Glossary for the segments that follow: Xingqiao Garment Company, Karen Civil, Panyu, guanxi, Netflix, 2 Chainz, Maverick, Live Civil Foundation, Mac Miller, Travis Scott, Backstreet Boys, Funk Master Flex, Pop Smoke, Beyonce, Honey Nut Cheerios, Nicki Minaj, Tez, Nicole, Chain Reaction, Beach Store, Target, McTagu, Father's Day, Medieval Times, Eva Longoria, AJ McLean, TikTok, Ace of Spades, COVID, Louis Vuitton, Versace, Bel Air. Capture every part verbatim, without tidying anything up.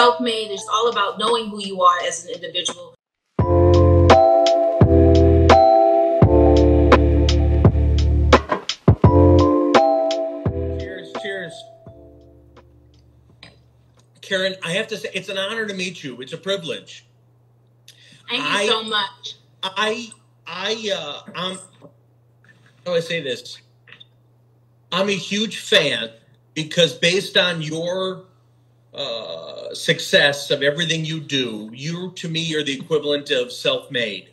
self-made. It's all about knowing who you are as an individual. Cheers, cheers. Karen, I have to say, it's an honor to meet you. It's a privilege. Thank you I, so much. I, I, uh, I'm, how do I say this? I'm a huge fan because based on your uh, success of everything you do, you, to me, are the equivalent of self-made.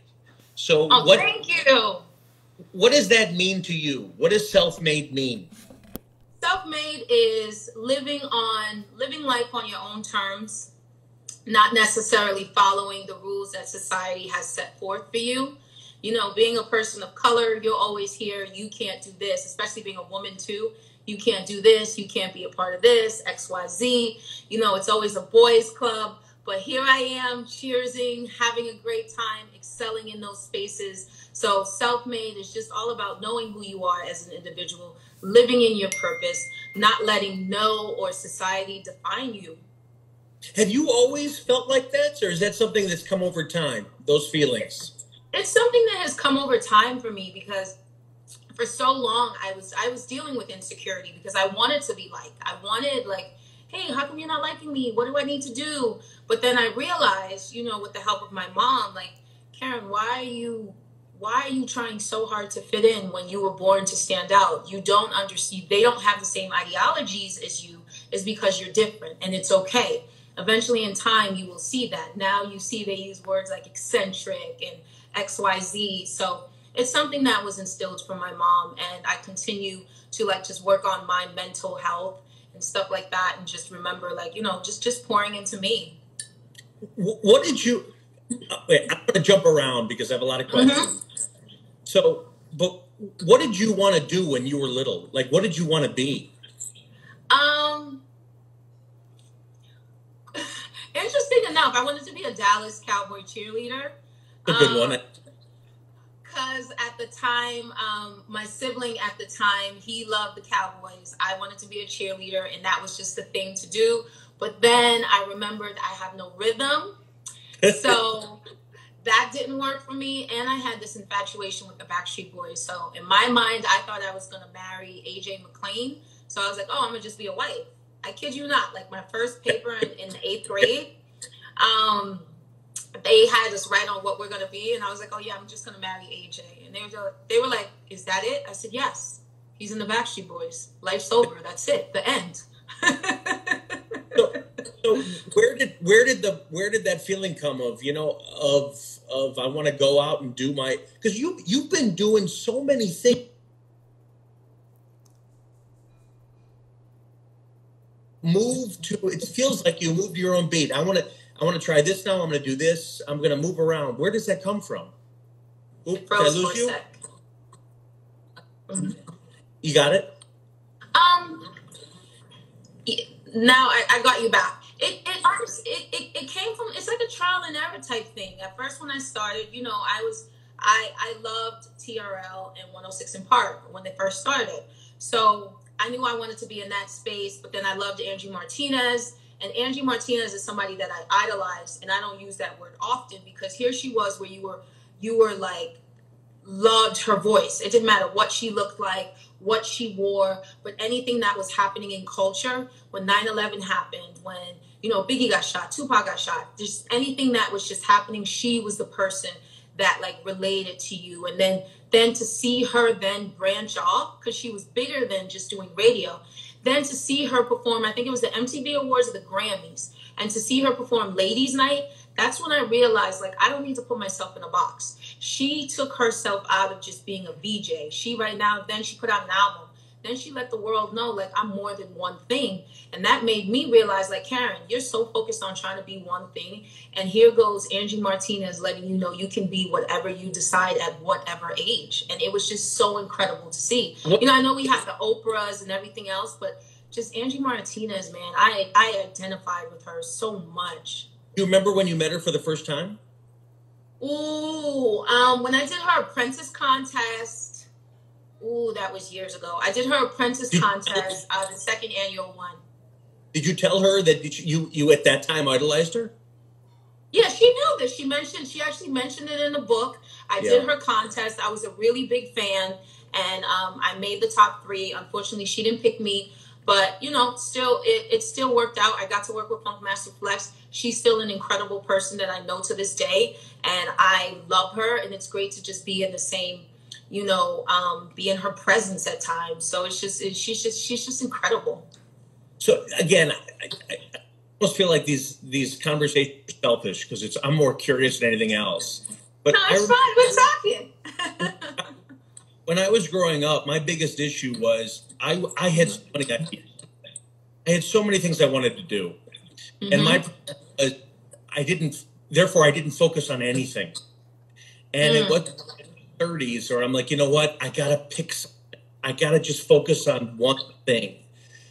So oh, what, thank you. What does that mean to you? What does self-made mean? Self-made is living on, living life on your own terms, not necessarily following the rules that society has set forth for you. You know, being a person of color, you'll always hear, you can't do this, especially being a woman too. You can't do this, you can't be a part of this, X, Y, Z. You know, it's always a boys club, but here I am, cheersing, having a great time, excelling in those spaces. So self-made is just all about knowing who you are as an individual, living in your purpose, not letting no or society define you. Have you always felt like that, or is that something that's come over time, those feelings? It's something that has come over time for me because for so long I was I was dealing with insecurity because I wanted to be liked. I wanted like, hey, how come you're not liking me? What do I need to do? But then I realized, you know, with the help of my mom, like, Karen, why are you why are you trying so hard to fit in when you were born to stand out? You don't understand. They don't have the same ideologies as you. It's because you're different and it's okay. Eventually in time, you will see that. Now you see they use words like eccentric and X Y Z. So it's something that was instilled from my mom, and I continue to like just work on my mental health and stuff like that, and just remember, like, you know, just just pouring into me. What did you wait, I'm gonna jump around because I have a lot of questions. Mm-hmm. So but what did you want to do when you were little? Like, what did you want to be? Um interesting enough, I wanted to be a Dallas Cowboy cheerleader. A good one. Because um, at the time, um, my sibling at the time, he loved the Cowboys. I wanted to be a cheerleader, and that was just the thing to do. But then I remembered I have no rhythm. So that didn't work for me. And I had this infatuation with the Backstreet Boys. So in my mind, I thought I was going to marry A J McLean. So I was like, oh, I'm going to just be a wife. I kid you not. Like my first paper in, in the eighth grade. Um... They had us write on what we're going to be. And I was like, oh, yeah, I'm just going to marry A J. And they were, they were like, is that it? I said, yes. He's in the Backstreet Boys. Life's over. That's it. The end. so, so where did where did the where did that feeling come of, you know, of of I want to go out and do my because you you've been doing so many things. Move to it feels like you moved your own beat. I want to. I want to try this now. I'm going to do this. I'm going to move around. Where does that come from? Oops, did I lose you? You got it? Um, now I, I got you back. It it, it it it came from, it's like a trial and error type thing. At first when I started, you know, I was, I, I loved T R L and one oh six in Park when they first started. So I knew I wanted to be in that space, but then I loved Angie Martinez. And Angie Martinez is somebody that I idolized, and I don't use that word often because here she was where you were, you were like, loved her voice. It didn't matter what she looked like, what she wore, but anything that was happening in culture, when nine eleven happened, when, you know, Biggie got shot, Tupac got shot, just anything that was just happening, she was the person that like related to you. And then, then to see her then branch off, because she was bigger than just doing radio. Then to see her perform, I think it was the M T V Awards or the Grammys, and to see her perform Ladies Night, that's when I realized, like, I don't need to put myself in a box. She took herself out of just being a V J. She right now, then she put out an album. Then she let the world know, like, I'm more than one thing. And that made me realize, like, Karen, you're so focused on trying to be one thing. And here goes Angie Martinez letting you know you can be whatever you decide at whatever age. And it was just so incredible to see. You know, I know we have the Oprahs and everything else, but just Angie Martinez, man, I, I identified with her so much. Do you remember when you met her for the first time? Ooh, um, when I did her apprentice contest. Ooh, that was years ago. I did her apprentice contest, uh, the second annual one. Did you tell her that you, you at that time idolized her? Yeah, she knew this. She mentioned, she actually mentioned it in a book. I yeah. did her contest. I was a really big fan, and um, I made the top three. Unfortunately, she didn't pick me, but you know, still, it, it still worked out. I got to work with Funk Master Flex. She's still an incredible person that I know to this day, and I love her. And it's great to just be in the same, you know, um, be in her presence at times. So it's just, it, she's just, she's just incredible. So again, I, I, I almost feel like these these conversations are selfish because it's I'm more curious than anything else. But no, it's fine. We're talking. When I was growing up, my biggest issue was I I had so many ideas. I had so many things I wanted to do, mm-hmm. and my uh, I didn't. Therefore, I didn't focus on anything. And mm. it was thirties, or I'm like, you know what? I gotta pick something. I gotta just focus on one thing.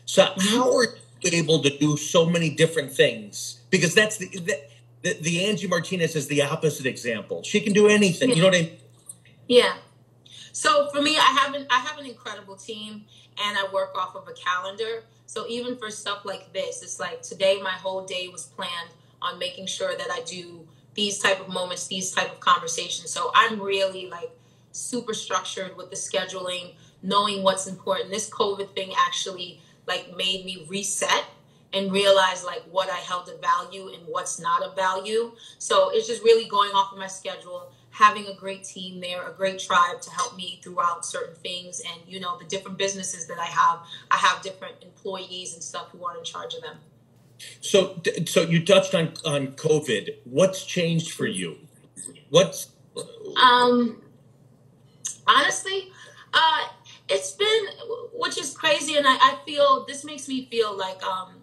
So how are you able to do so many different things? Because that's the that, the, the Angie Martinez is the opposite example. She can do anything. Yeah. You know what I mean? Yeah. So for me, I have an, I have an incredible team, and I work off of a calendar. So even for stuff like this, it's like today my whole day was planned on making sure that I do these type of moments, these type of conversations. So I'm really like super structured with the scheduling, knowing what's important. This COVID thing actually like made me reset and realize like what I held of value and what's not of value. So it's just really going off of my schedule, having a great team there, a great tribe to help me throughout certain things. And, you know, the different businesses that I have, I have different employees and stuff who are in charge of them. So, so you touched on, on COVID. What's changed for you? What's... Um, honestly, uh, it's been, which is crazy. And I, I feel, this makes me feel like um,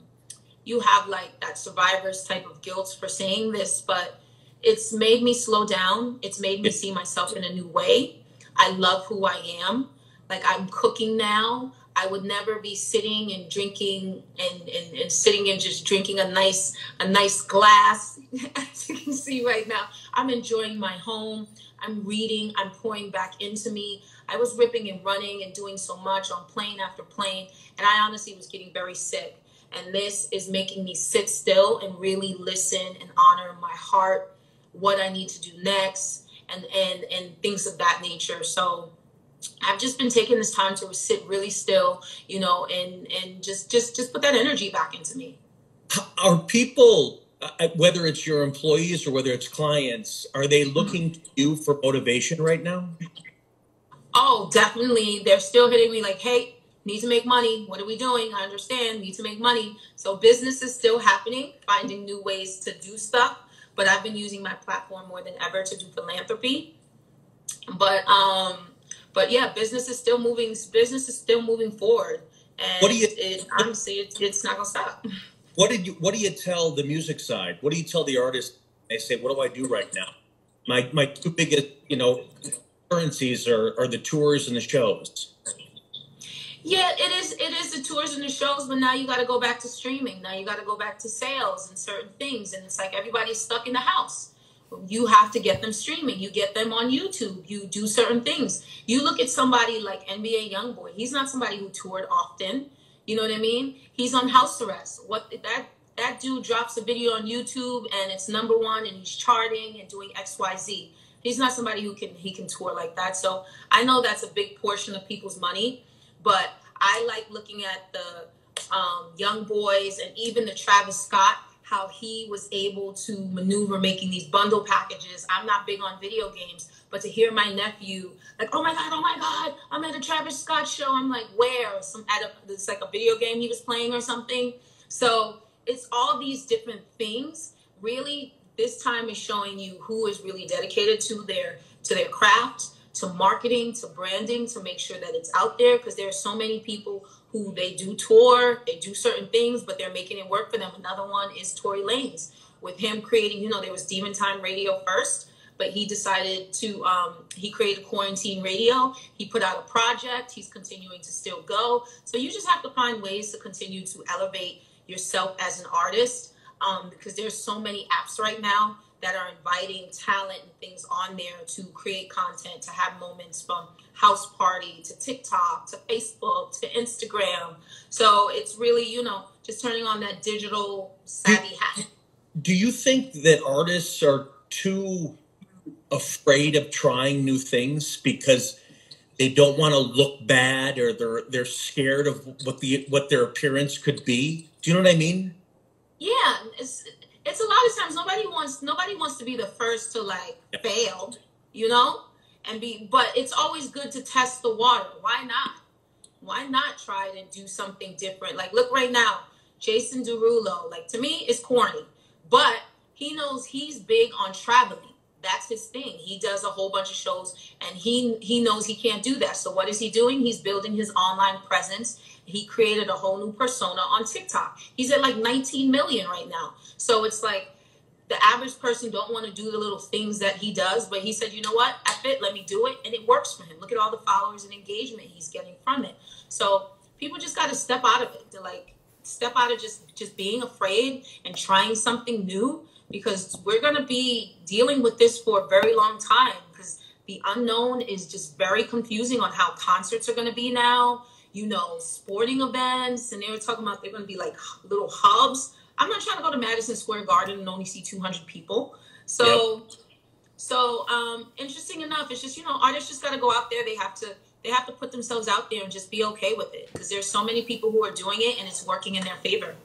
you have like that survivor's type of guilt for saying this, but it's made me slow down. It's made me see myself in a new way. I love who I am. Like I'm cooking now. I would never be sitting and drinking and, and, and sitting and just drinking a nice, a nice glass. As you can see right now, I'm enjoying my home. I'm reading, I'm pouring back into me. I was ripping and running and doing so much on plane after plane. And I honestly was getting very sick. And this is making me sit still and really listen and honor my heart, what I need to do next, and, and, and things of that nature. So I've just been taking this time to sit really still, you know, and, and just, just, just put that energy back into me. Are people, whether it's your employees or whether it's clients, are they looking to you for motivation right now? Oh, definitely. They're still hitting me like, hey, need to make money. What are we doing? I understand. Need to make money. So business is still happening, finding new ways to do stuff. But I've been using my platform more than ever to do philanthropy. But um, but yeah, business is still moving. Business is still moving forward, and what do you, it, honestly, it, it's not gonna stop. What did you What do you tell the music side? What do you tell the artists? They say, "What do I do right now? My my two biggest, you know, currencies are are the tours and the shows." Yeah, it is. It is the tours and the shows, but now you got to go back to streaming. Now you got to go back to sales and certain things, and it's like everybody's stuck in the house. You have to get them streaming. You get them on YouTube. You do certain things. You look at somebody like N B A YoungBoy. He's not somebody who toured often. You know what I mean? He's on house arrest. What that that dude drops a video on YouTube and it's number one, and he's charting and doing X, Y, Z. He's not somebody who can he can tour like that. So I know that's a big portion of people's money. But I like looking at the um, young boys and even the Travis Scott, how he was able to maneuver making these bundle packages. I'm not big on video games, but to hear my nephew like, oh my God, oh my God, I'm at a Travis Scott show. I'm like, where? Some at a, it's like a video game he was playing or something. So it's all these different things. Really, this time is showing you who is really dedicated to their to their craft, to marketing, to branding, to make sure that it's out there, because there are so many people who they do tour, they do certain things, but they're making it work for them. Another one is Tory Lanez, with him creating, you know, there was Demon Time Radio first, but he decided to, um, he created Quarantine Radio, he put out a project, he's continuing to still go. So you just have to find ways to continue to elevate yourself as an artist, um, because there's so many apps right now that are inviting talent and things on there to create content, to have moments from house party to TikTok to Facebook to Instagram. So it's really, you know, just turning on that digital savvy do, hat. Do you think that artists are too afraid of trying new things because they don't want to look bad, or they're they're scared of what the what their appearance could be? Do you know what I mean? Yeah, it's it's a lot of times nobody wants nobody wants to be the first to like yeah. fail, you know, and be. But it's always good to test the water. Why not? Why not try to do something different? Like look right now, Jason Derulo. Like to me, it's corny, but he knows he's big on traveling. That's his thing. He does a whole bunch of shows, and he he knows he can't do that. So what is he doing? He's building his online presence. He created a whole new persona on TikTok. He's at like nineteen million right now. So it's like the average person don't want to do the little things that he does, but he said, you know what? I fit, let me do it. And it works for him. Look at all the followers and engagement he's getting from it. So people just got to step out of it. They're like, step out of just, just being afraid and trying something new, because we're going to be dealing with this for a very long time, because the unknown is just very confusing on how concerts are going to be now, you know, sporting events. And they were talking about they're going to be like little hubs. I'm not trying to go to Madison Square Garden and only see two hundred people. So, yep. so um, interesting enough, it's just, you know, artists just got to go out there. They have to, they have to put themselves out there and just be okay with it, because there's so many people who are doing it and it's working in their favor.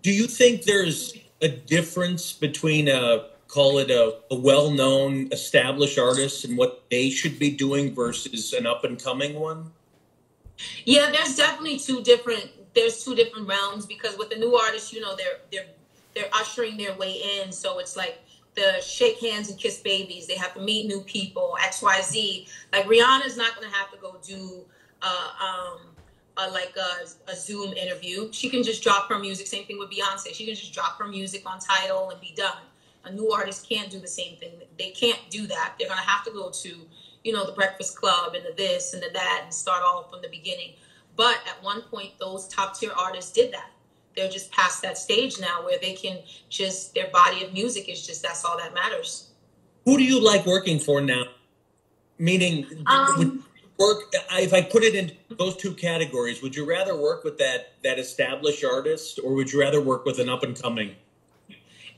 Do you think there's a difference between a, call it a, a well-known established artist and what they should be doing versus an up-and-coming one? Yeah, there's definitely two different, there's two different realms, because with the new artists, you know, they're, they're, they're ushering their way in. So it's like the shake hands and kiss babies. They have to meet new people, X, Y, Z. Like Rihanna's not going to have to go do, uh, um, Uh, like a, a Zoom interview. She can just drop her music. Same thing with Beyonce. She can just drop her music on Tidal and be done. A new artist can't do the same thing. They can't do that. They're going to have to go to, you know, the Breakfast Club and the this and the that and start all from the beginning. But at one point, those top tier artists did that. They're just past that stage now where they can just, their body of music is just, that's all that matters. Who do you like working for now? Meaning, um, would- Work, if I put it in those two categories, would you rather work with that that established artist, or would you rather work with an up-and-coming?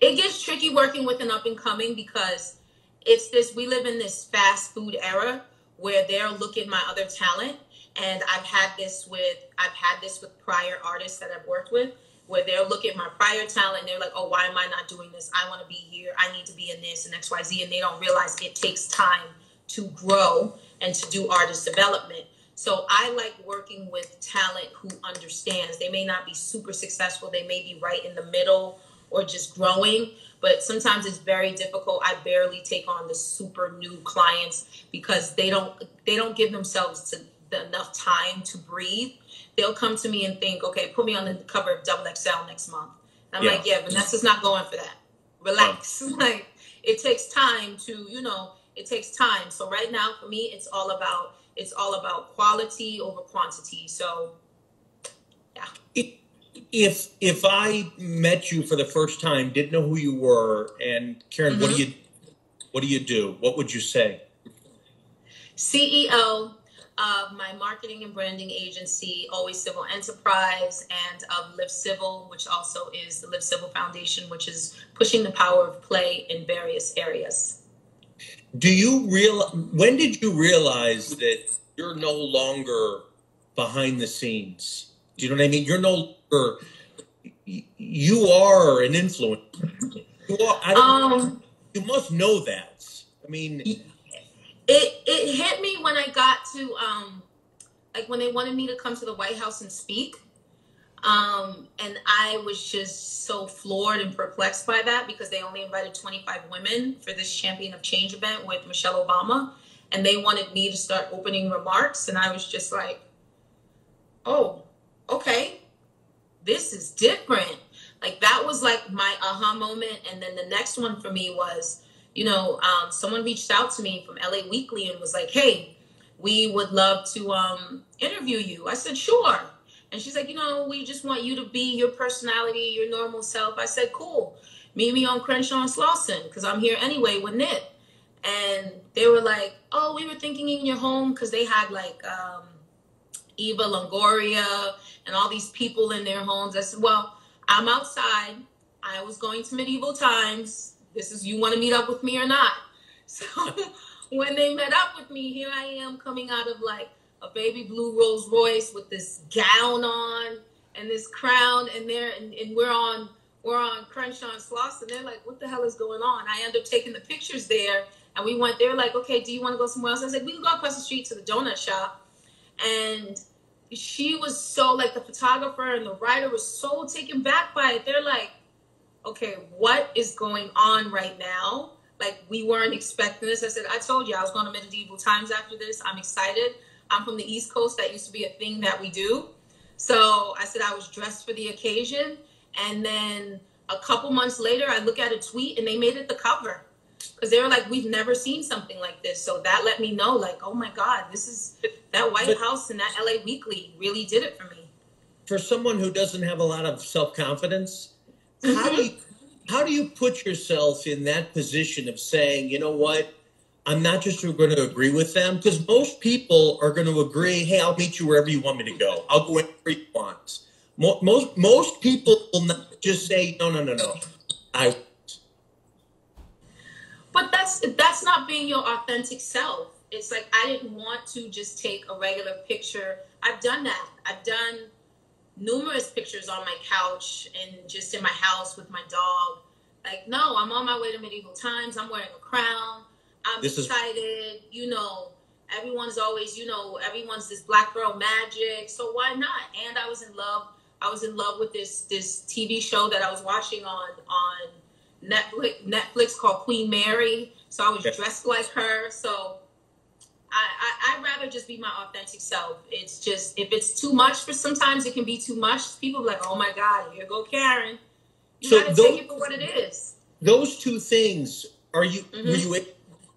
It gets tricky working with an up-and-coming, because it's this, we live in this fast food era where they're looking at my other talent, and I've had this with I've had this with prior artists that I've worked with, where they'll look at my prior talent and they're like, oh, why am I not doing this? I want to be here. I need to be in this and X, Y, Z, and they don't realize it takes time to grow and to do artist development. So I like working with talent who understands. They may not be super successful. They may be right in the middle or just growing, but sometimes it's very difficult. I barely take on the super new clients because they don't they don't give themselves to the, enough time to breathe. They'll come to me and think, okay, put me on the cover of X X L next month. And I'm yeah. like, yeah, Vanessa's not going for that. Relax. Yeah. Like, it takes time to, you know, It takes time. So right now for me, it's all about, it's all about quality over quantity. So yeah. If, if I met you for the first time, didn't know who you were, and Karen, mm-hmm. what do you, what do you do? What would you say? C E O of my marketing and branding agency, Always Civil Enterprise, and of Live Civil, which also is the Live Civil Foundation, which is pushing the power of play in various areas. Do you real? When did you realize that you're no longer behind the scenes? Do you know what I mean? You're no longer. You are an influencer. You are. I don't, um, you must know that. I mean, it it hit me when I got to um, like when they wanted me to come to the White House and speak, um, and I was just so floored and perplexed by that, because they only invited twenty-five women for this Champion of Change event with Michelle Obama, and they wanted me to start opening remarks, and I was just like, oh, okay, this is different. Like, that was like my aha moment. And then the next one for me was, you know, um, someone reached out to me from L A Weekly and was like, hey, we would love to um, interview you. I said, sure. And she's like, you know, we just want you to be your personality, your normal self. I said, cool. Meet me on Crenshaw and Slauson, because I'm here anyway with Nip. And they were like, oh, we were thinking in your home, because they had like um, Eva Longoria and all these people in their homes. I said, well, I'm outside. I was going to Medieval Times. This is, you want to meet up with me or not? So when they met up with me, here I am coming out of like a baby blue Rolls Royce with this gown on and this crown, and there, and, and we're on we're on Crenshaw and Slauson. They're like, what the hell is going on? I end up taking the pictures there, and we went. They were like, okay, do you want to go somewhere else? I said, we can go across the street to the donut shop. And she was so, like, the photographer and the writer was so taken back by it. They're like, okay, what is going on right now? Like, we weren't expecting this. I said, I told you I was going to Medieval Times after this. I'm excited. I'm from the East Coast. That used to be a thing that we do. So I said I was dressed for the occasion. And then a couple months later, I look at a tweet, and they made it the cover. Because they were like, we've never seen something like this. So that let me know, like, oh, my God, this is that White House and that L A Weekly really did it for me. For someone who doesn't have a lot of self-confidence, how do you, how do you put yourself in that position of saying, you know what, I'm not just going to agree with them? Because most people are going to agree, hey, I'll meet you wherever you want me to go. I'll go wherever you want. Most most people will not just say, no, no, no, no. I. But that's that's not being your authentic self. It's like, I didn't want to just take a regular picture. I've done that. I've done numerous pictures on my couch and just in my house with my dog. Like, no, I'm on my way to Medieval Times. I'm wearing a crown. I'm this excited. Is- you know, everyone's always, you know, everyone's this black girl magic. So why not? And I was in love. I was in love with this this T V show that I was watching on on Netflix, Netflix called Queen Mary. So I was yes. dressed like her. So I, I, I'd rather just be my authentic self. It's just, if it's too much, for sometimes it can be too much. People are like, oh my God, here go Karen. You so gotta those, take it for what it is. Those two things, are you, mm-hmm. were you able to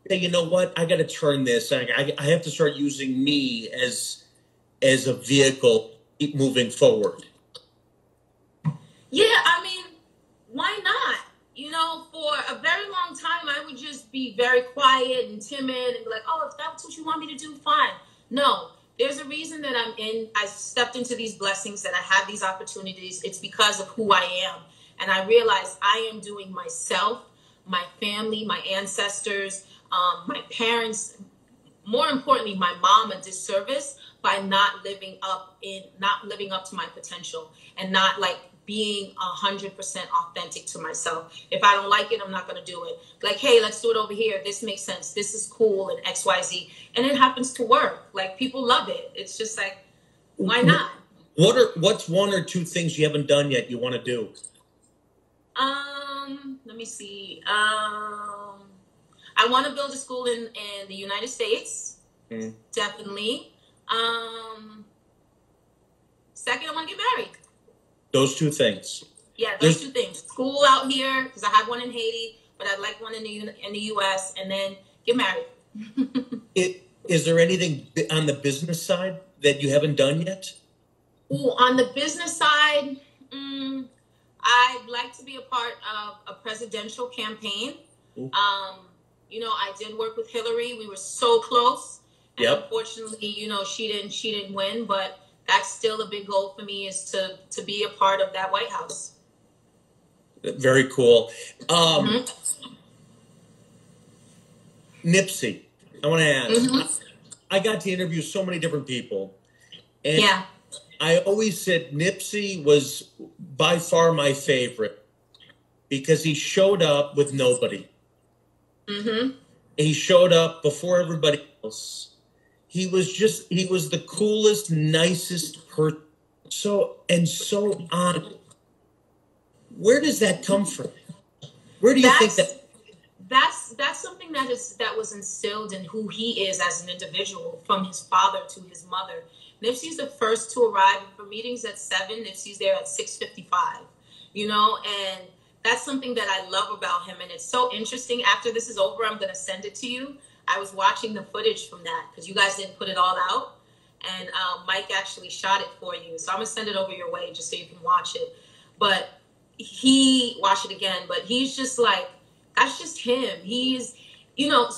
say, you know what, I got to turn this. I, I, I have to start using me as as a vehicle to keep moving forward. Yeah, I mean, why not? You know, for a very long time, I would just be very quiet and timid and be like, oh, if that's what you want me to do, fine. No, there's a reason that I'm in, I stepped into these blessings, that I have these opportunities. It's because of who I am. And I realized I am doing myself, my family, my ancestors, um, my parents, more importantly, my mom, a disservice by not living up in, not living up to my potential and not like, being one hundred percent authentic to myself. If I don't like it, I'm not going to do it. Like, hey, let's do it over here. This makes sense. This is cool and X, Y, Z. And it happens to work. Like, people love it. It's just like, why not? What are What's one or two things you haven't done yet you want to do? Um, let me see. Um, I want to build a school in, in the United States. Mm. Definitely. Um, second, I want to get married. Those two things. Yeah, those There's, two things. School out here, because I had one in Haiti, but I'd like one in the in the U S, and then get married. it, is there anything on the business side that you haven't done yet? Ooh, on the business side, mm, I'd like to be a part of a presidential campaign. Um, you know, I did work with Hillary. We were so close. And yep. Unfortunately, you know, she didn't she didn't win, but that's still a big goal for me, is to, to be a part of that White House. Very cool. Um, mm-hmm. Nipsey, I want to ask. Mm-hmm. I got to interview so many different people. And yeah. I always said Nipsey was by far my favorite because he showed up with nobody. Mm-hmm. He showed up before everybody else. He was just, he was the coolest, nicest person, so, and so honest. Where does that come from? Where do you that's, think that? That's, that's something that is, that was instilled in who he is as an individual, from his father to his mother. Nipsey's the first to arrive for meetings at seven. Nipsey's there at six fifty-five, you know, and that's something that I love about him. And it's so interesting. After this is over, I'm going to send it to you. I was watching the footage from that because you guys didn't put it all out. And uh, Mike actually shot it for you. So I'm going to send it over your way just so you can watch it. But he, watch it again, but he's just like, that's just him. He's, you know,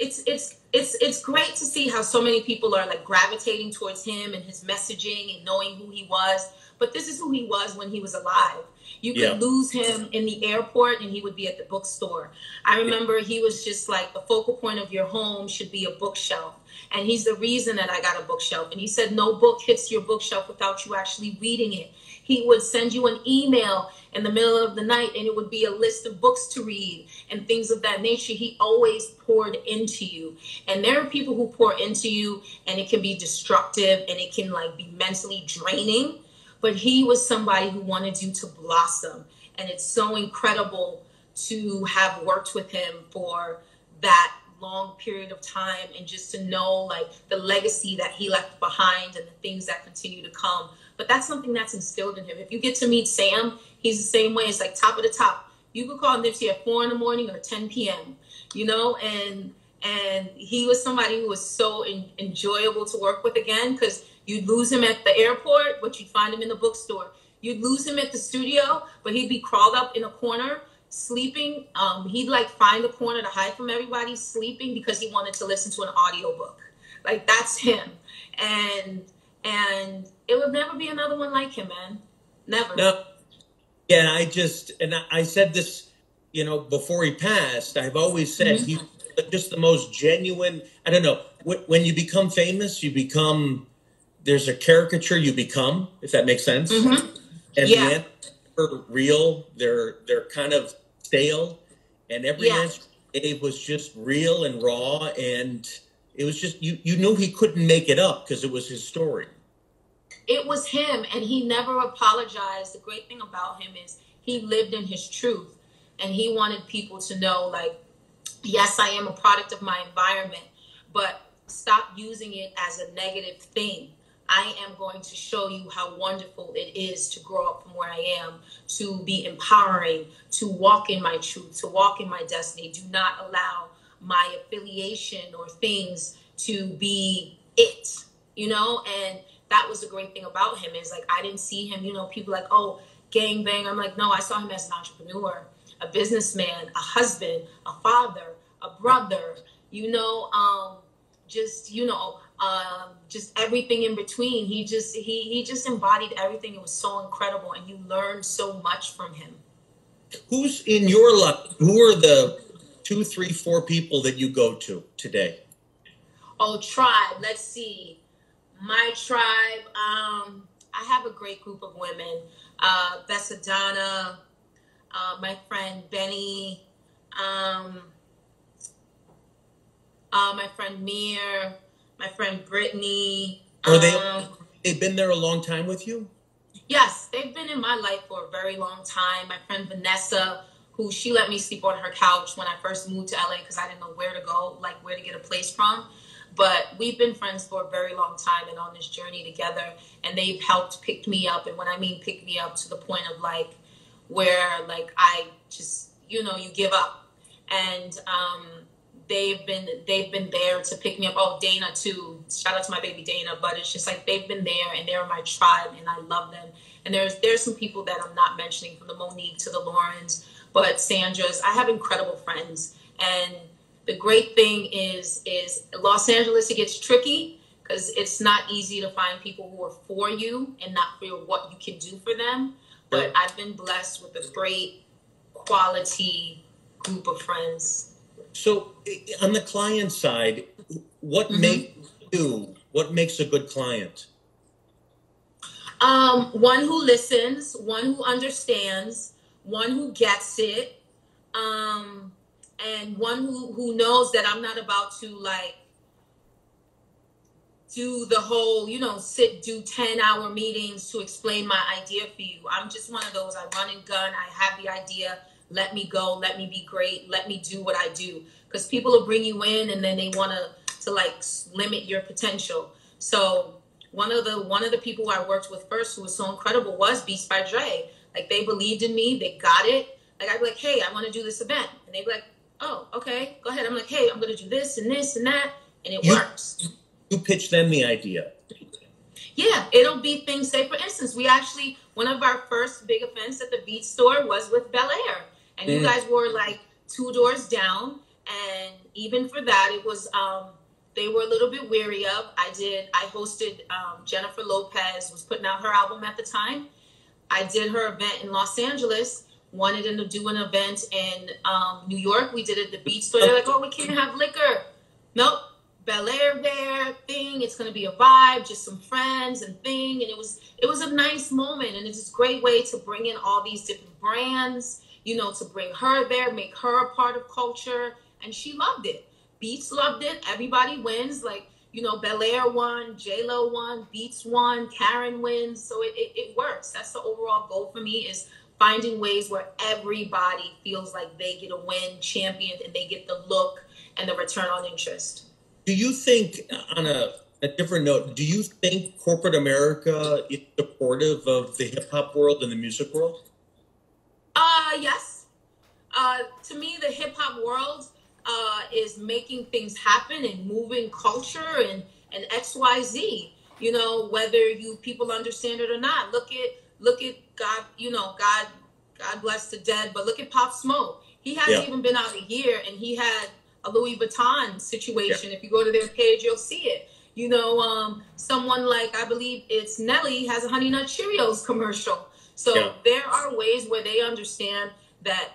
it's it's it's it's great to see how so many people are like gravitating towards him and his messaging and knowing who he was. But this is who he was when he was alive. You could yeah. lose him in the airport and he would be at the bookstore. I remember yeah. he was just like, the focal point of your home should be a bookshelf. And he's the reason that I got a bookshelf. And he said, no book hits your bookshelf without you actually reading it. He would send you an email in the middle of the night and it would be a list of books to read and things of that nature. He always poured into you. And there are people who pour into you and it can be destructive and it can like be mentally draining. But he was somebody who wanted you to blossom. And it's so incredible to have worked with him for that long period of time and just to know like the legacy that he left behind and the things that continue to come. But that's something that's instilled in him. If you get to meet Sam, he's the same way. It's like top of the top. You could call Nipsey at four in the morning or ten p.m., you know, and and he was somebody who was so in, enjoyable to work with again, because you'd lose him at the airport, but you'd find him in the bookstore. You'd lose him at the studio, but he'd be crawled up in a corner, sleeping. Um, he'd like find a corner to hide from everybody, sleeping, because he wanted to listen to an audiobook. Like, that's him. And and it would never be another one like him, man. Never. No. Yeah, I just, and I, I said this, you know, before he passed, I've always said mm-hmm. he was just the most genuine. I don't know, when you become famous, you become... there's a caricature you become, if that makes sense. Mm-hmm. And yeah. the answers are real. They're they're kind of stale. And every yeah. answer it was just real and raw. And it was just, you, you knew he couldn't make it up because it was his story. It was him. And he never apologized. The great thing about him is he lived in his truth. And he wanted people to know, like, yes, I am a product of my environment, but stop using it as a negative thing. I am going to show you how wonderful it is to grow up from where I am, to be empowering, to walk in my truth, to walk in my destiny. Do not allow my affiliation or things to be it, you know? And that was the great thing about him, is like, I didn't see him, you know, people like, oh, gangbang. I'm like, no, I saw him as an entrepreneur, a businessman, a husband, a father, a brother, you know, um, just, you know, Um, just everything in between. He just he he just embodied everything. It was so incredible, and you learned so much from him. Who's in your life? Who are the two, three, four people that you go to today? Oh, tribe. Let's see. My tribe. Um, I have a great group of women. Uh, Bessadonna, uh, my friend Benny, um, uh, my friend Mir. My friend Brittany. Are they, um, they've been there a long time with you? Yes, they've been in my life for a very long time. My friend Vanessa, who she let me sleep on her couch when I first moved to L A because I didn't know where to go, like where to get a place from. But we've been friends for a very long time and on this journey together. And they've helped pick me up. And when I mean pick me up, to the point of like where like I just, you know, you give up. And, um, They've been they've been there to pick me up. Oh, Dana too. Shout out to my baby Dana. But it's just like they've been there, and they're my tribe, and I love them. And there's there's some people that I'm not mentioning, from the Monique to the Laurens, but Sandra's. I have incredible friends, and the great thing is is Los Angeles. It gets tricky because it's not easy to find people who are for you and not for what you can do for them. But I've been blessed with a great quality group of friends. So on the client side, what mm-hmm. make you, what makes a good client? Um, one who listens, one who understands, one who gets it, um, and one who, who knows that I'm not about to like do the whole, you know, sit, do ten hour meetings to explain my idea for you. I'm just one of those, I run and gun, I have the idea. Let me go, let me be great, let me do what I do. Because people will bring you in and then they want to to like limit your potential. So one of the one of the people I worked with first who was so incredible was Beats by Dre. Like, they believed in me, they got it. Like, I'd be like, hey, I want to do this event. And they'd be like, oh, okay, go ahead. I'm like, hey, I'm going to do this and this and that. And it you, works. You pitch them the idea. Yeah, it'll be things, say, for instance, we actually, one of our first big events at the Beach Store was with Bel Air. And you guys were like two doors down, And even for that, it was, um, they were a little bit wary of. I did, I hosted, um, Jennifer Lopez was putting out her album at the time. I did her event in Los Angeles, wanted them to do an event in um, New York. We did it at the Beach Store. They're like, oh, we can't have liquor. Nope, Bel Air there, thing. It's going to be a vibe, just some friends and thing. And it was, it was a nice moment. And it's a great way to bring in all these different brands, you know, to bring her there, make her a part of culture. And she loved it. Beats loved it. Everybody wins. Like, you know, Bel Air won, J-Lo won, Beats won, Karen wins. So it, it, it works. That's the overall goal for me, is finding ways where everybody feels like they get a win, championed, and they get the look and the return on interest. Do you think, on a, a different note, do you think corporate America is supportive of the hip-hop world and the music world? Uh, yes. Uh, to me, the hip-hop world... Uh, is making things happen and moving culture and, and X Y Z, you know, whether you people understand it or not. Look at, look at God, you know, God, God bless the dead, but look at Pop Smoke. He hasn't yeah. even been out a year, and he had a Louis Vuitton situation. Yeah. If you go to their page, you'll see it. You know, um, someone like, I believe it's Nelly, has a Honey Nut Cheerios commercial. So yeah. there are ways where they understand that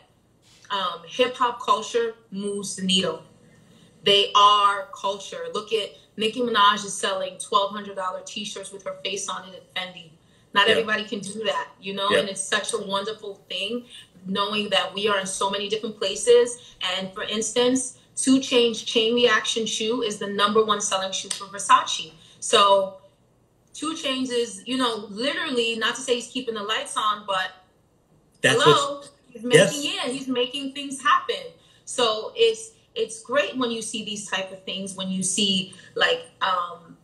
Um, hip-hop culture moves the needle. They are culture. Look at Nicki Minaj is selling twelve hundred dollar t-shirts with her face on it at Fendi. Not yeah. everybody can do that, you know, yeah. and it's such a wonderful thing, knowing that we are in so many different places. And for instance, two Chainz Chain Reaction shoe is the number one selling shoe for Versace. So two Chainz is, you know, literally, not to say he's keeping the lights on, but that's hello. He's making yes. in, he's making things happen. So it's it's great when you see these type of things, when you see like um,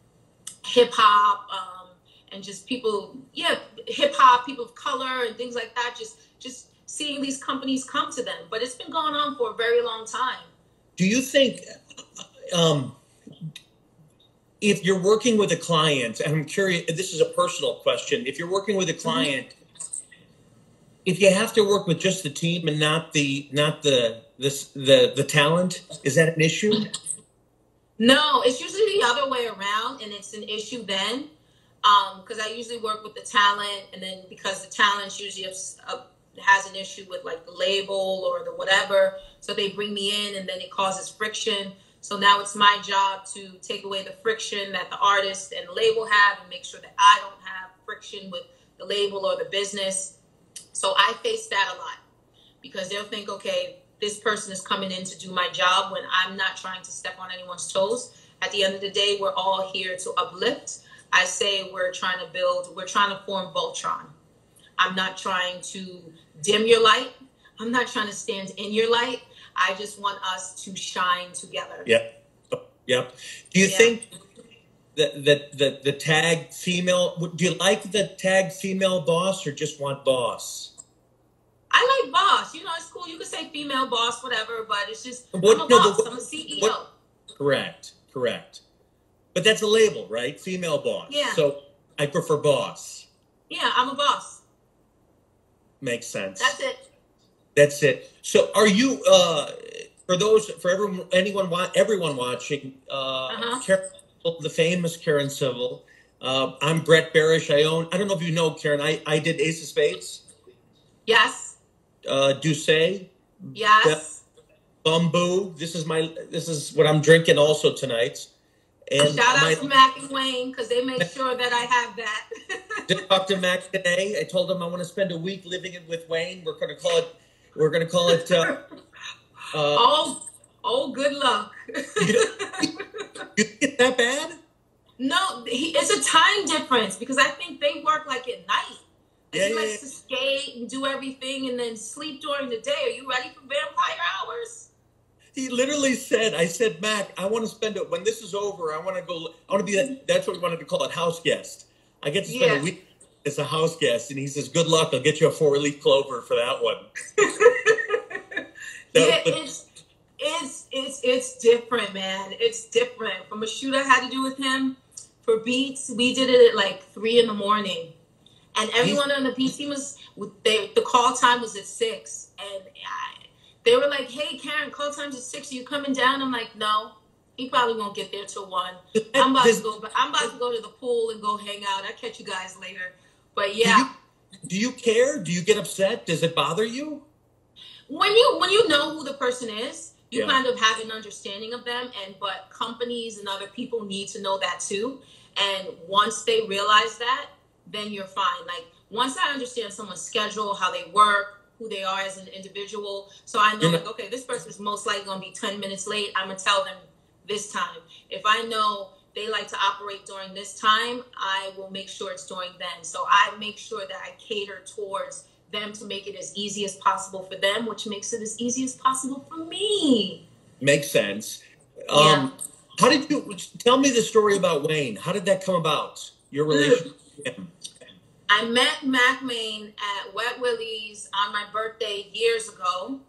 hip hop um, and just people, yeah, hip hop, people of color and things like that. Just just seeing these companies come to them. But it's been going on for a very long time. Do you think um, if you're working with a client, and I'm curious, this is a personal question. If you're working with a client. Mm-hmm. If you have to work with just the team and not the not the this the the talent, is that an issue? No, it's usually the other way around, and it's an issue then, because um, I usually work with the talent, and then because the talent usually has, uh, has an issue with like the label or the whatever, so they bring me in, and then it causes friction. So now it's my job to take away the friction that the artist and the label have, and make sure that I don't have friction with the label or the business. So I face that a lot, because they'll think, okay, this person is coming in to do my job, when I'm not trying to step on anyone's toes. At the end of the day, we're all here to uplift. I say we're trying to build, we're trying to form Voltron. I'm not trying to dim your light. I'm not trying to stand in your light. I just want us to shine together. Yep. Yep. Do you yep. think... The, the the the tag female, do you like the tag female boss, or just want boss? I like boss. You know, it's cool. You can say female boss, whatever, but it's just, what, I'm a no, boss. What, I'm a C E O. What, correct, correct. But that's a label, right? Female boss. Yeah. So I prefer boss. Yeah, I'm a boss. Makes sense. That's it. That's it. So are you, uh, for those, for everyone, anyone, everyone watching, uh, uh-huh. Karen, the famous Karen Civil. Uh, I'm Brett Barish. I own, I don't know if you know, Karen, I, I did Ace of Spades. Yes. Uh, Douce. Yes. Bamboo. This is my, this is what I'm drinking also tonight. And shout out my, to Mac and Wayne, because they make sure that I have that. Just talked to Mac today. I told him I want to spend a week living it with Wayne. We're going to call it, we're going to call it. Uh, uh, oh, oh, good luck. You know, Is that bad? No, he, it's a time difference, because I think they work like at night. Yeah, he yeah, likes yeah. to skate and do everything and then sleep during the day. Are you ready for vampire hours? He literally said, I said, Mac, I want to spend it. When this is over, I want to go. I want to be that. That's what we wanted to call it, house guest. I get to spend yeah. a week as a house guest. And he says, good luck. I'll get you a four-leaf clover for that one. that yeah, the, it's. It's it's it's different, man. It's different. From a shoot I had to do with him for Beats, we did it at like three in the morning, and everyone on the Beats team was, they, the call time was at six, and I, They were like, hey, Karen, call times at six. Are you coming down? I'm like, no. He probably won't get there till one. I'm about to go. But I'm about to go to the pool and go hang out. I'll catch you guys later. But yeah. Do you, do you care? Do you get upset? Does it bother you? When you when you know who the person is, you yeah. kind of have an understanding of them. And but companies and other people need to know that too. And once they realize that, then you're fine. Like once I understand someone's schedule, how they work, who they are as an individual, so I know, like, okay, this person is most likely going to be ten minutes late. I'm going to tell them this time. If I know they like to operate during this time, I will make sure it's during then. So I make sure that I cater towards them to make it as easy as possible for them, which makes it as easy as possible for me. Makes sense. Yeah. Um, how did you, tell me the story about Wayne. How did that come about, your relationship with him? I met Mac Main at Wet Willie's on my birthday years ago,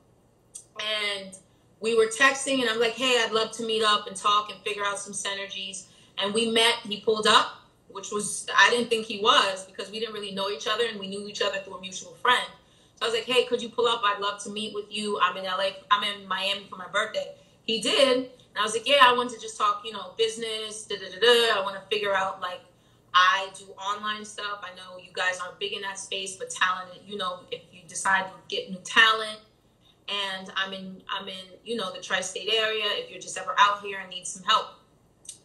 and we were texting, and I'm like, hey, I'd love to meet up and talk and figure out some synergies, and we met. He pulled up, which was, I didn't think he was, because we didn't really know each other, and we knew each other through a mutual friend. So I was like, hey, could you pull up? I'd love to meet with you. I'm in L A, I'm in Miami for my birthday. He did, and I was like, yeah, I want to just talk, you know, business, da-da-da-da, I want to figure out, like, I do online stuff. I know you guys aren't big in that space, but talent, you know, if you decide to get new talent, and I'm in, I'm in, you know, the tri-state area, if you're just ever out here and need some help.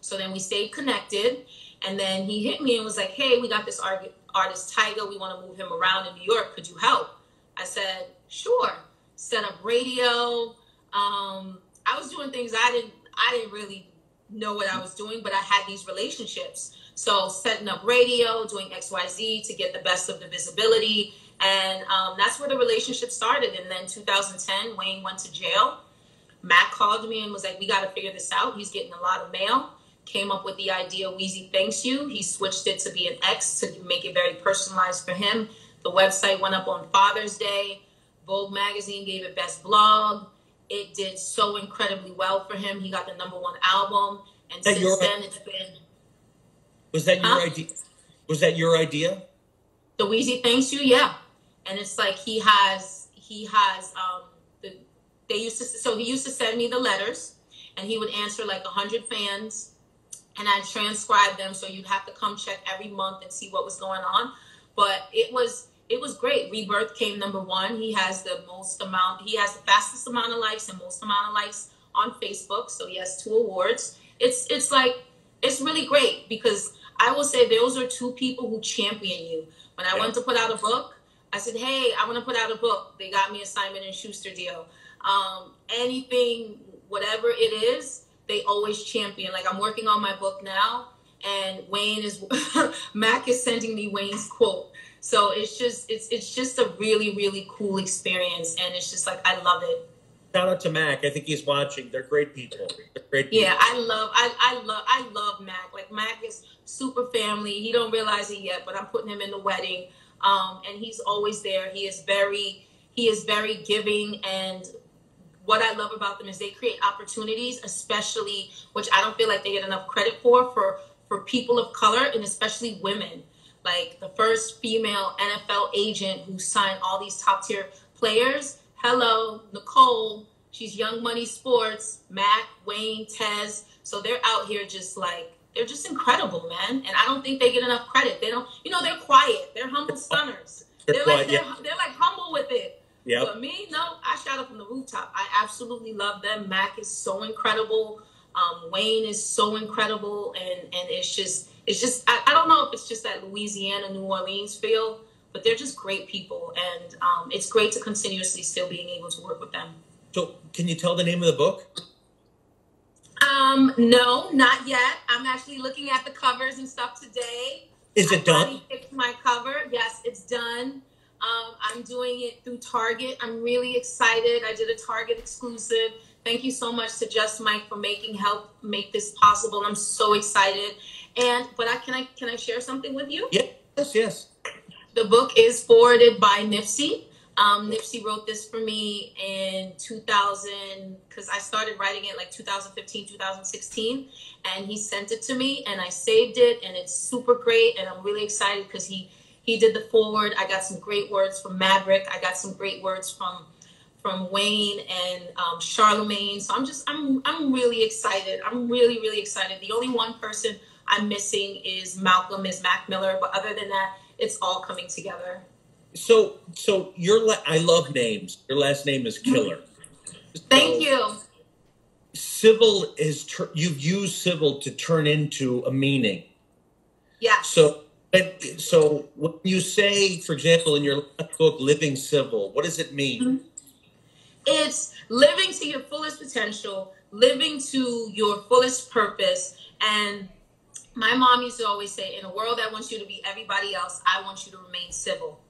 So then we stayed connected, and then he hit me and was like, hey, we got this art, artist, Tyga. We want to move him around in New York. Could you help? I said, sure. Set up radio. Um, I was doing things I didn't, I didn't really know what I was doing, but I had these relationships. So setting up radio, doing X Y Z to get the best of the visibility. And um, that's where the relationship started. And then two thousand ten, Wayne went to jail. Mac called me and was like, we got to figure this out. He's getting a lot of mail. Came up with the idea, Wheezy Thanks You. He switched it to be an X to make it very personalized for him. The website went up on Father's Day. Vogue magazine gave it best blog. It did so incredibly well for him. He got the number one album. And since then, it's been... Was that your huh? idea? Was that your idea? The Wheezy Thanks You, yeah. And it's like he has, he has, um, the, they used to, so he used to send me the letters, and he would answer like one hundred fans, and I'd transcribe them, so you'd have to come check every month and see what was going on. But it was, it was great. Rebirth came number one. He has the most amount, he has the fastest amount of likes and most amount of likes on Facebook, so he has two awards. It's, it's like, it's really great, because I will say those are two people who champion you. When I yeah. went to put out a book, I said, hey, I want to put out a book. They got me a Simon and Schuster deal. Um, anything, whatever it is, they always champion. Like, I'm working on my book now, and Wayne is, Mac is sending me Wayne's quote. So it's just, it's, it's just a really, really cool experience. And it's just like, I love it. Shout out to Mac. I think he's watching. They're great people. They're great people. Yeah, I love, I, I love, I love Mac. Like, Mac is super family. He don't realize it yet, but I'm putting him in the wedding, um, and he's always there. He is very, he is very giving. And what I love about them is they create opportunities, especially, which I don't feel like they get enough credit for, for, for people of color, and especially women. Like the first female N F L agent who signed all these top tier players. Hello, Nicole, she's Young Money Sports, Mac, Wayne, Tez. So they're out here just like, they're just incredible, man. And I don't think they get enough credit. They don't, you know, they're quiet. They're humble stunners. They're, they're, quiet, like, they're, yeah. they're like humble with it. Yep. But me, no, I shout out from the rooftop. I absolutely love them. Mac is so incredible. Um, Wayne is so incredible. And, and it's just, it's just, I, I don't know if it's just that Louisiana, New Orleans feel, but they're just great people, and um, it's great to continuously still being able to work with them. So can you tell the name of the book? Um, no, not yet. I'm actually looking at the covers and stuff today. Is it done? I already picked my cover. Yes, it's done. Um, I'm doing it through Target. I'm really excited. I did a Target exclusive. Thank you so much to Just Mike for making help make this possible. I'm so excited. And but I can I can I share something with you? Yes, yes. The book is forwarded by Nipsey. Um, Nipsey wrote this for me in two thousand, because I started writing it like two thousand fifteen, two thousand sixteen, and he sent it to me, and I saved it, and it's super great, and I'm really excited because he he did the forward. I got some great words from Maverick. I got some great words from from Wayne and um, Charlamagne. So I'm just, I'm, I'm really excited. I'm really, really excited. The only one person I'm missing is Malcolm, is Mac Miller. But other than that, it's all coming together. So, so your, la- I love names. Your last name is Killer. Thank so, you. Civil is, ter- you've used Civil to turn into a meaning. Yeah. So, so when you say, for example, in your book, Living Civil, what does it mean? Mm-hmm. It's living to your fullest potential, living to your fullest purpose. And my mom used to always say, in a world that wants you to be everybody else, I want you to remain civil.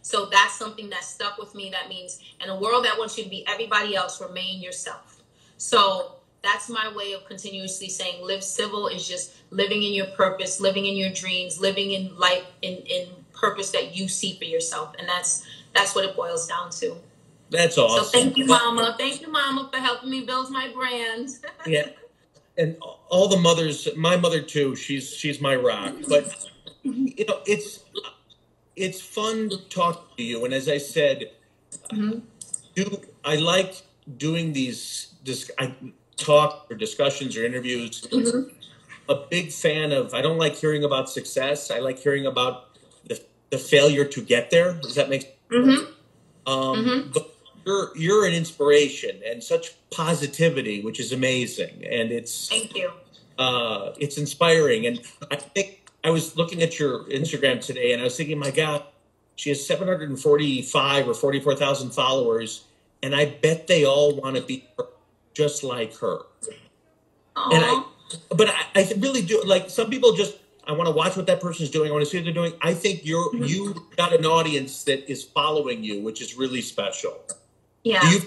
So that's something that stuck with me. That means in a world that wants you to be everybody else, remain yourself. So that's my way of continuously saying live civil is just living in your purpose, living in your dreams, living in life, in, in purpose that you see for yourself. And that's that's what it boils down to. That's awesome. So thank you, Mama. Thank you, Mama, for helping me build my brand. Yeah. And all the mothers, my mother too, she's she's my rock. But, you know, it's it's fun to talk to you. And as I said, mm-hmm. do, I like doing these dis- I, talk or discussions or interviews. Mm-hmm. A big fan of, I don't like hearing about success. I like hearing about the, the failure to get there. Does that make sense? Mm-hmm. Um, mm-hmm. But you're, you're an inspiration and such positivity, which is amazing. And it's, thank you. Uh, it's inspiring. And I think I was looking at your Instagram today and I was thinking, my God, she has seven hundred forty-five or forty-four thousand followers. And I bet they all want to be just like her. Aww. And I, But I, I really do, like, some people just, I want to watch what that person's doing. I want to see what they're doing. I think you're, mm-hmm. you got an audience that is following you, which is really special. Yeah. Do you